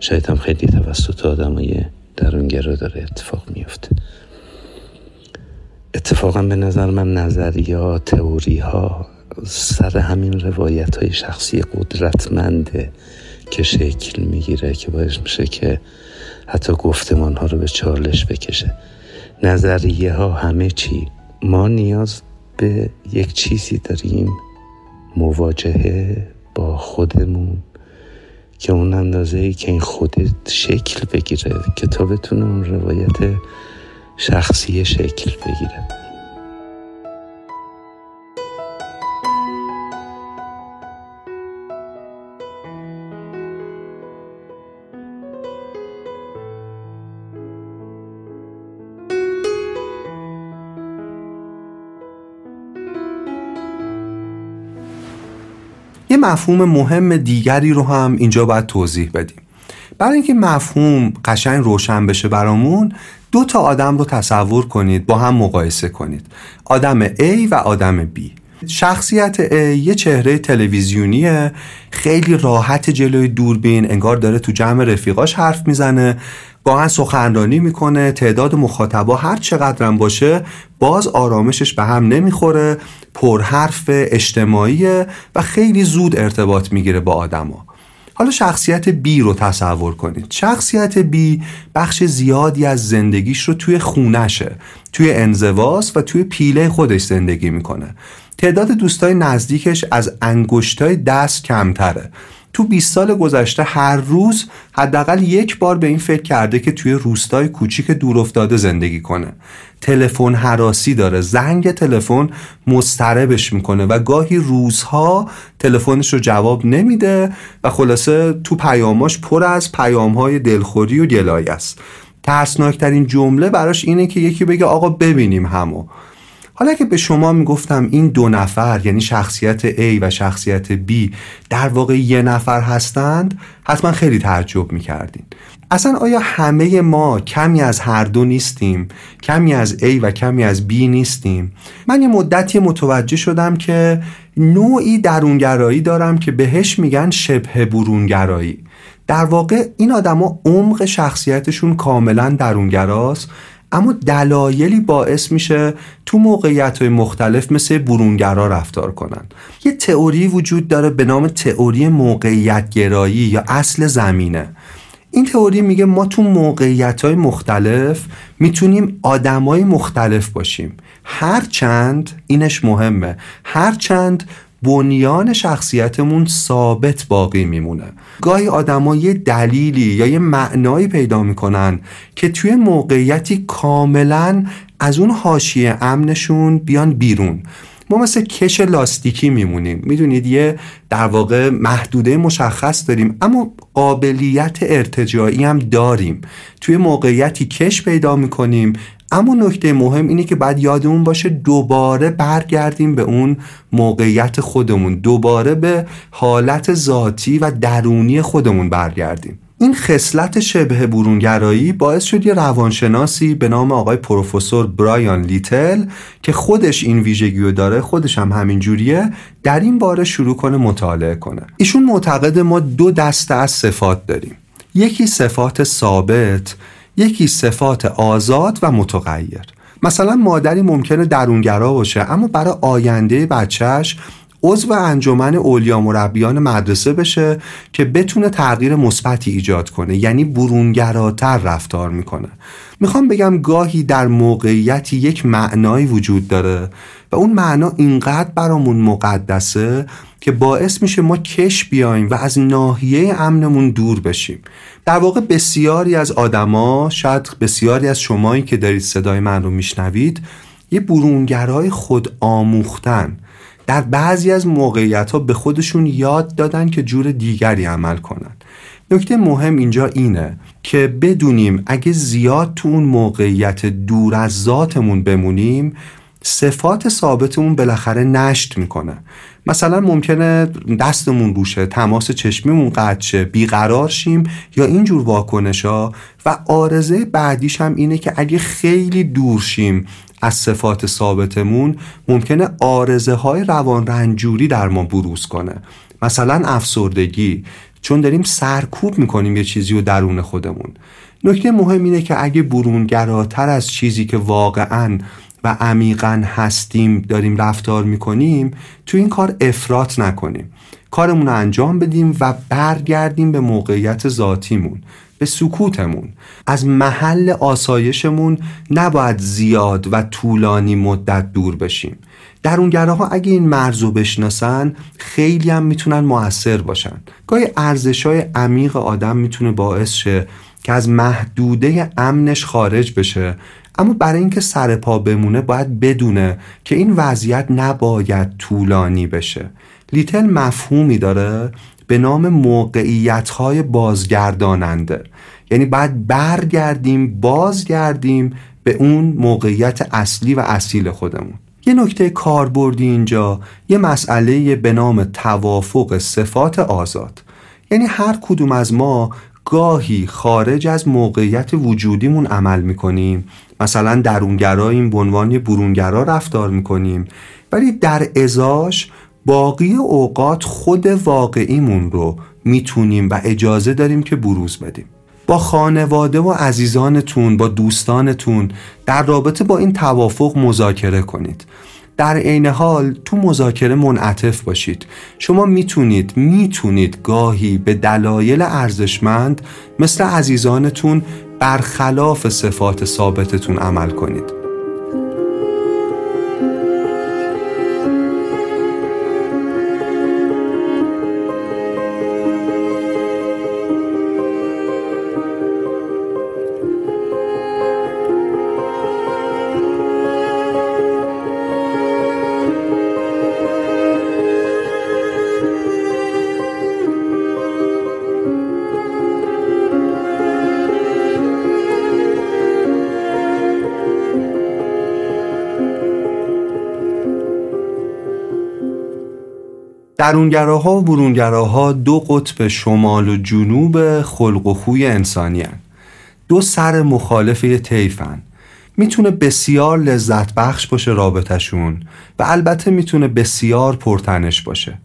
شاید هم خیلی توسط آدم های درونگرا داره اتفاق میفته. اتفاقا به نظر من نظریات، تئوری ها سر همین روایت های شخصی قدرتمنده که شکل میگیره، که باعث میشه که حتی گفتمان ها رو به چالش بکشه. نظریه ها همه چی. ما نیاز به یک چیزی داریم، مواجهه با خودمون، که اون اندازه‌ای که این خودت شکل بگیره، که تا بتونه اون روایت شخصی شکل بگیره. یه مفهوم مهم دیگری رو هم اینجا باید توضیح بدیم. برای اینکه مفهوم قشنگ روشن بشه برامون، دو تا آدم رو تصور کنید، با هم مقایسه کنید، آدم A و آدم B. شخصیت A یه چهره تلویزیونیه، خیلی راحت جلوی دوربین، انگار داره تو جمع رفیقاش حرف میزنه، با هم سخنرانی میکنه، تعداد مخاطبا هر چقدرم باشه باز آرامشش به هم نمیخوره، پرحرف، اجتماعیه و خیلی زود ارتباط میگیره با آدما. حالا شخصیت بی رو تصور کنید. شخصیت بی بخش زیادی از زندگیش رو توی خونشه، توی انزواست و توی پیله خودش زندگی میکنه. تعداد دوستای نزدیکش از انگشتای دست کمتره. تو 20 سال گذشته هر روز حداقل یک بار به این فکر کرده که توی روستای کوچیک دورافتاده زندگی کنه. تلفن هراسی داره، زنگ تلفن مضطربش میکنه و گاهی روزها تلفنش رو جواب نمیده و خلاصه تو پیاماش پر از پیامهای دلخوری و گلایه است. ترسناکترین جمله براش اینه که یکی بگه آقا ببینیم همو. حالا که به شما میگفتم این دو نفر، یعنی شخصیت A و شخصیت B، در واقع یه نفر هستند، حتما خیلی تعجب میکردین. اصلا آیا همه ما کمی از هر دو نیستیم؟ کمی از A و کمی از B نیستیم؟ من یه مدتی متوجه شدم که نوعی درونگرایی دارم که بهش میگن شبه برونگرایی. در واقع این آدما عمق شخصیتشون کاملا درونگراست، اما دلایلی باعث میشه تو موقعیت‌های مختلف مثل برونگرا رفتار کنن. یه تئوری وجود داره به نام تئوری موقعیت‌گرایی یا اصل زمینه. این تئوری میگه ما تو موقعیت‌های مختلف میتونیم آدمای مختلف باشیم. هرچند اینش مهمه، هرچند بنیان شخصیتمون ثابت باقی میمونه. گاهی آدما یه دلیلی یا یه معنایی پیدا میکنن که توی موقعیتی کاملا از اون حاشیه امنشون بیان بیرون. ما مثل کش لاستیکی میمونیم، میدونید، یه در واقع محدوده مشخص داریم اما قابلیت ارتجاعی هم داریم. توی موقعیتی کش پیدا میکنیم، اما نکته مهم اینه که باید یادمون باشه دوباره برگردیم به اون موقعیت خودمون، دوباره به حالت ذاتی و درونی خودمون برگردیم. این خصلت شبه برونگرایی باعث شد یه روانشناسی به نام آقای پروفسور برایان لیتل که خودش این ویژگیو داره، خودش هم همین جوریه، در این باره شروع کنه مطالعه کنه. ایشون معتقد ما دو دسته از صفات داریم، یکی صفات ثابت، یکی صفات آزاد و متغیر. مثلا مادری ممکنه درونگرا باشه اما برای آینده بچهش عضو انجمن اولیا مربیان مدرسه بشه که بتونه تغییر مثبتی ایجاد کنه، یعنی برونگراتر رفتار میکنه. میخوام بگم گاهی در موقعیتی یک معنای وجود داره و اون معنا اینقدر برامون مقدسه که باعث میشه ما کش بیایم و از ناحیه امنمون دور بشیم. در واقع بسیاری از آدما، شاید بسیاری از شمایی که دارید صدای من رو میشنوید، یه برونگرای خود آموختن، در بعضی از موقعیت‌ها به خودشون یاد دادن که جور دیگری عمل کنن. نکته مهم اینجا اینه که بدونیم اگه زیاد تو اون موقعیت دور از ذاتمون بمونیم، صفات ثابتمون بالاخره نشت میکنه. مثلا ممکنه دستمون روشه، تماس چشمیمون قطع شه، بیقرار شیم یا اینجور واکنشا، و عارضه بعدیش هم اینه که اگه خیلی دور شیم از صفات ثابتمون، ممکنه عارضه های روان رنجوری در ما بروز کنه. مثلا افسردگی، چون داریم سرکوب میکنیم یه چیزی رو درون خودمون. نکته مهم اینه که اگه برونگراتر از چیزی که واقعاً و عمیقاً هستیم داریم رفتار میکنیم، تو این کار افراط نکنیم، کارمون رو انجام بدیم و برگردیم به موقعیت ذاتیمون، به سکوتمون. از محل آسایشمون نباید زیاد و طولانی مدت دور بشیم. درونگراها اگه این مرز رو بشناسن، خیلی هم میتونن مؤثر باشن. گاهی ارزش‌های عمیق آدم میتونه باعث شه که از محدوده امنش خارج بشه، اما برای اینکه سرپا بمونه باید بدونه که این وضعیت نباید طولانی بشه. لیتل مفهومی داره به نام موقعیت‌های بازگرداننده، یعنی باید بازگردیم به اون موقعیت اصلی و اصیل خودمون. یه نکته کاربردی اینجا یه مسئله به نام توافق صفات آزاد، یعنی هر کدوم از ما گاهی خارج از موقعیت وجودیمون عمل میکنیم، مثلا درونگراییم، به عنوان برونگرا رفتار میکنیم، ولی در ازاش باقی اوقات خود واقعیمون رو میتونیم و اجازه داریم که بروز بدیم. با خانواده و عزیزانتون، با دوستانتون در رابطه با این توافق مذاکره کنید. در عین حال تو مذاکره منعطف باشید. شما میتونید گاهی به دلایل ارزشمند مثل عزیزانتون برخلاف صفات ثابتتون عمل کنید. درونگراها و برونگراها دو قطب شمال و جنوب خلق و خوی انسانی هن. دو سر مخالف یه طیفن. میتونه بسیار لذت بخش باشه رابطهشون و البته میتونه بسیار پرتنش باشه.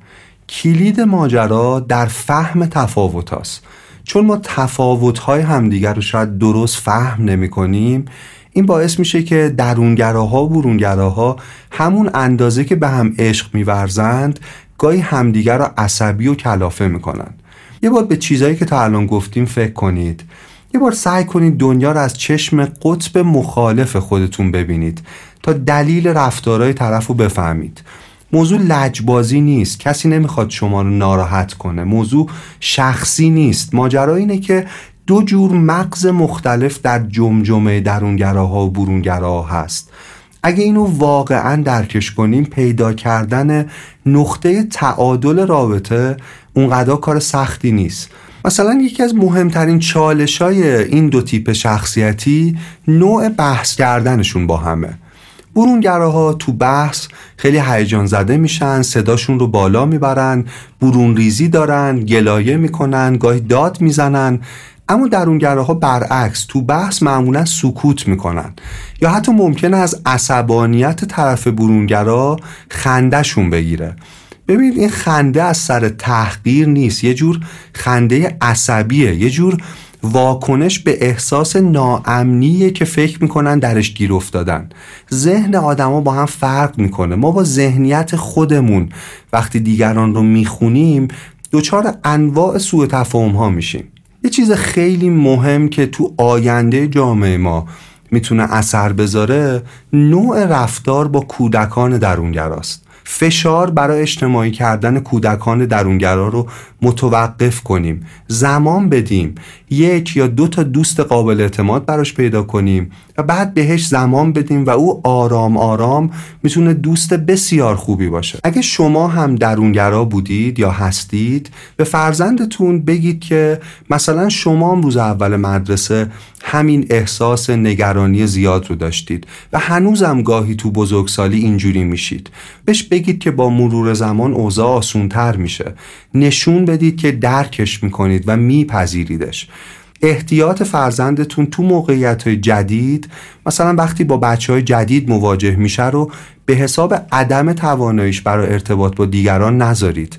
کلید ماجرا در فهم تفاوت هاست. چون ما تفاوت‌های همدیگر رو شاید درست فهم نمی‌کنیم، این باعث میشه که درونگراها و برونگراها همون اندازه که به هم عشق می‌ورزند، گاهی همدیگر را عصبی و کلافه میکنن. یه بار به چیزایی که تا الان گفتیم فکر کنید. یه بار سعی کنید دنیا را از چشم قطب مخالف خودتون ببینید تا دلیل رفتارهای طرف رو بفهمید. موضوع لجبازی نیست، کسی نمیخواد شما رو ناراحت کنه، موضوع شخصی نیست. ماجرا اینه که دو جور مغز مختلف در جمجمه درونگراها و برونگراها هست. اگه اینو واقعاً درکش کنیم، پیدا کردن نقطه تعادل رابطه اونقدر کار سختی نیست. مثلا یکی از مهمترین چالش‌های این دو تیپ شخصیتی نوع بحث کردنشون با همه. برونگراها تو بحث خیلی هیجان زده میشن، صداشون رو بالا میبرن، برون ریزی دارن، گلایه میکنن، گاهی داد میزنن. اما درونگراها برعکس تو بحث معمولا سکوت میکنن یا حتی ممکنه از عصبانیت طرف برونگرا خندهشون بگیره. ببینید این خنده از سر تحقیر نیست، یه جور خنده عصبیه، یه جور واکنش به احساس ناامنیه که فکر میکنن درش گیر افتادن. ذهن آدما با هم فرق میکنه. ما با ذهنیت خودمون وقتی دیگران رو میخونیم دچار انواع سوء تفاهم ها میشیم. یه چیز خیلی مهم که تو آینده جامعه ما میتونه اثر بذاره نوع رفتار با کودکان درونگراست. فشار برای اجتماعی کردن کودکان درونگرا رو متوقف کنیم، زمان بدیم، 1 یا 2 تا دوست قابل اعتماد براش پیدا کنیم و بعد بهش زمان بدیم و او آرام آرام میتونه دوست بسیار خوبی باشه. اگه شما هم درونگرا بودید یا هستید به فرزندتون بگید که مثلا شما هم روز اول مدرسه همین احساس نگرانی زیاد رو داشتید و هنوزم گاهی تو بزرگسالی اینجوری میشید. بهش بگید که با مرور زمان اوضاع آسان‌تر میشه. نشون بدید که درکش میکنید و میپذیریدش. احتیاط فرزندتون تو موقعیت‌های جدید، مثلا وقتی با بچه‌های جدید مواجه میشه رو به حساب عدم تواناییش برای ارتباط با دیگران نذارید.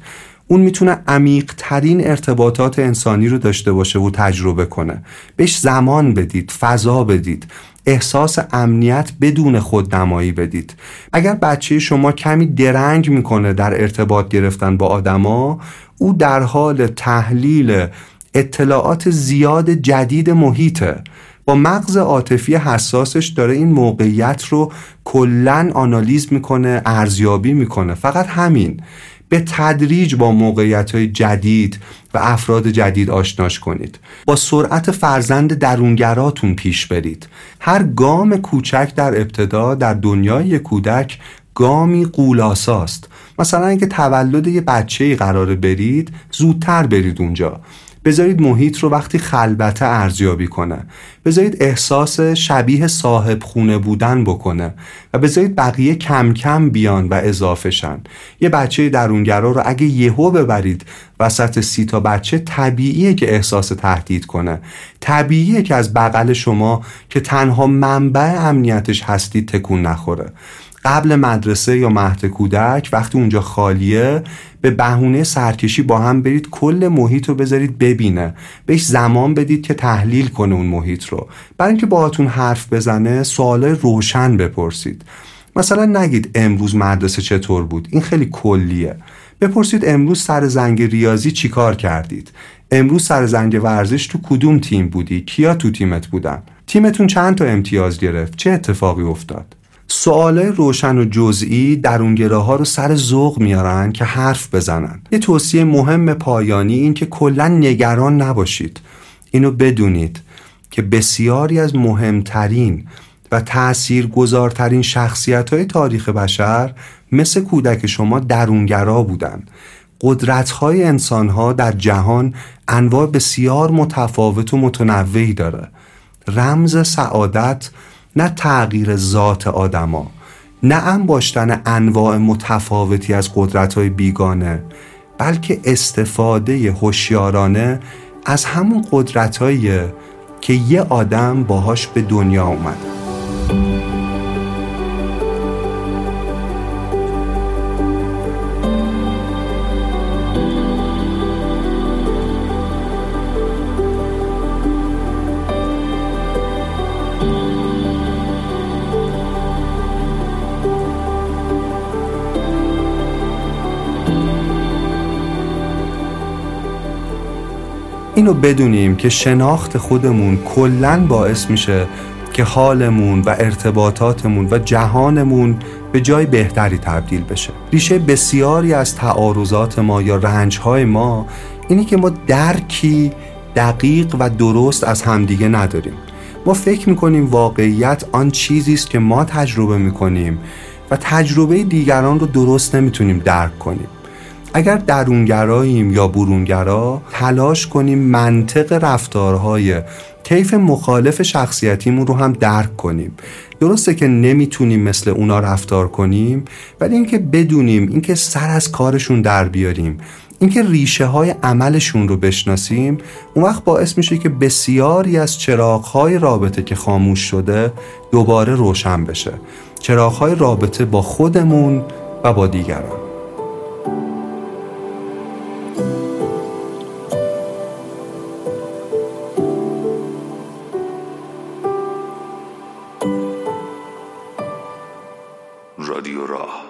اون میتونه عمیق‌ترین ارتباطات انسانی رو داشته باشه و تجربه کنه. بهش زمان بدید، فضا بدید، احساس امنیت بدون خودنمایی بدید. اگر بچه شما کمی درنگ میکنه در ارتباط گرفتن با آدما، او در حال تحلیل اطلاعات زیاد جدید محیطه. با مغز عاطفی حساسش داره این موقعیت رو کلن آنالیز میکنه، ارزیابی میکنه. فقط همین. به تدریج با موقعیت‌های جدید و افراد جدید آشناش کنید. با سرعت فرزند درونگراتون پیش برید. هر گام کوچک در ابتدا در دنیای کودک گامی قولاساست. مثلا اینکه تولد یه بچه‌ای قراره برید، زودتر برید اونجا. بذارید محیط رو وقتی خلبته ارزیابی کنه. بذارید احساس شبیه صاحب خونه بودن بکنه و بذارید بقیه کم کم بیان و اضافه شن. یه بچه درونگرا رو اگه یهو ببرید وسط 30 تا بچه طبیعیه که احساس تهدید کنه. طبیعیه که از بغل شما که تنها منبع امنیتش هستید تکون نخوره. قبل مدرسه یا مهد کودک وقتی اونجا خالیه به بهونه سرکشی با هم برید کل محیط رو بذارید ببینه. بهش زمان بدید که تحلیل کنه اون محیط رو. برای اینکه باهاتون حرف بزنه سوالای روشن بپرسید. مثلا نگید امروز مدرسه چطور بود؟ این خیلی کلیه. بپرسید امروز سر زنگ ریاضی چی کار کردید؟ امروز سر زنگ ورزش تو کدوم تیم بودی؟ کیا تو تیمت بودن؟ تیمتون چند تا امتیاز گرفت؟ چه اتفاقی افتاد؟ سوالای روشن و جزئی درونگراها رو سر ذوق میارن که حرف بزنن. یه توصیه مهم پایانی این که کلا نگران نباشید. اینو بدونید که بسیاری از مهمترین و تأثیرگذارترین شخصیت‌های تاریخ بشر مثل کودک شما درونگرا بودن. قدرت‌های انسان‌ها در جهان انواع بسیار متفاوت و متنوعی داره. رمز سعادت نه تغییر ذات آدما، نه انباشتن انواع متفاوتی از قدرت‌های بیگانه، بلکه استفاده هوشیارانه از همون قدرت‌هایی که یه آدم باهاش به دنیا اومده. اینو بدونیم که شناخت خودمون کلن باعث میشه که حالمون و ارتباطاتمون و جهانمون به جای بهتری تبدیل بشه. ریشه بسیاری از تعارضات ما یا رنج‌های ما اینی که ما درکی دقیق و درست از همدیگه نداریم. ما فکر میکنیم واقعیت آن چیزیست که ما تجربه میکنیم و تجربه دیگران رو درست نمیتونیم درک کنیم. اگر درونگراییم یا برونگرا تلاش کنیم منطق رفتارهای طیف مخالف شخصیتیمون رو هم درک کنیم. درسته که نمیتونیم مثل اونا رفتار کنیم، ولی اینکه بدونیم، اینکه سر از کارشون در بیاریم، اینکه ریشه های عملشون رو بشناسیم، اون وقت باعث میشه که بسیاری از چراغ‌های رابطه که خاموش شده دوباره روشن بشه. چراغ‌های رابطه با خودمون و با دیگران. رادیو راه.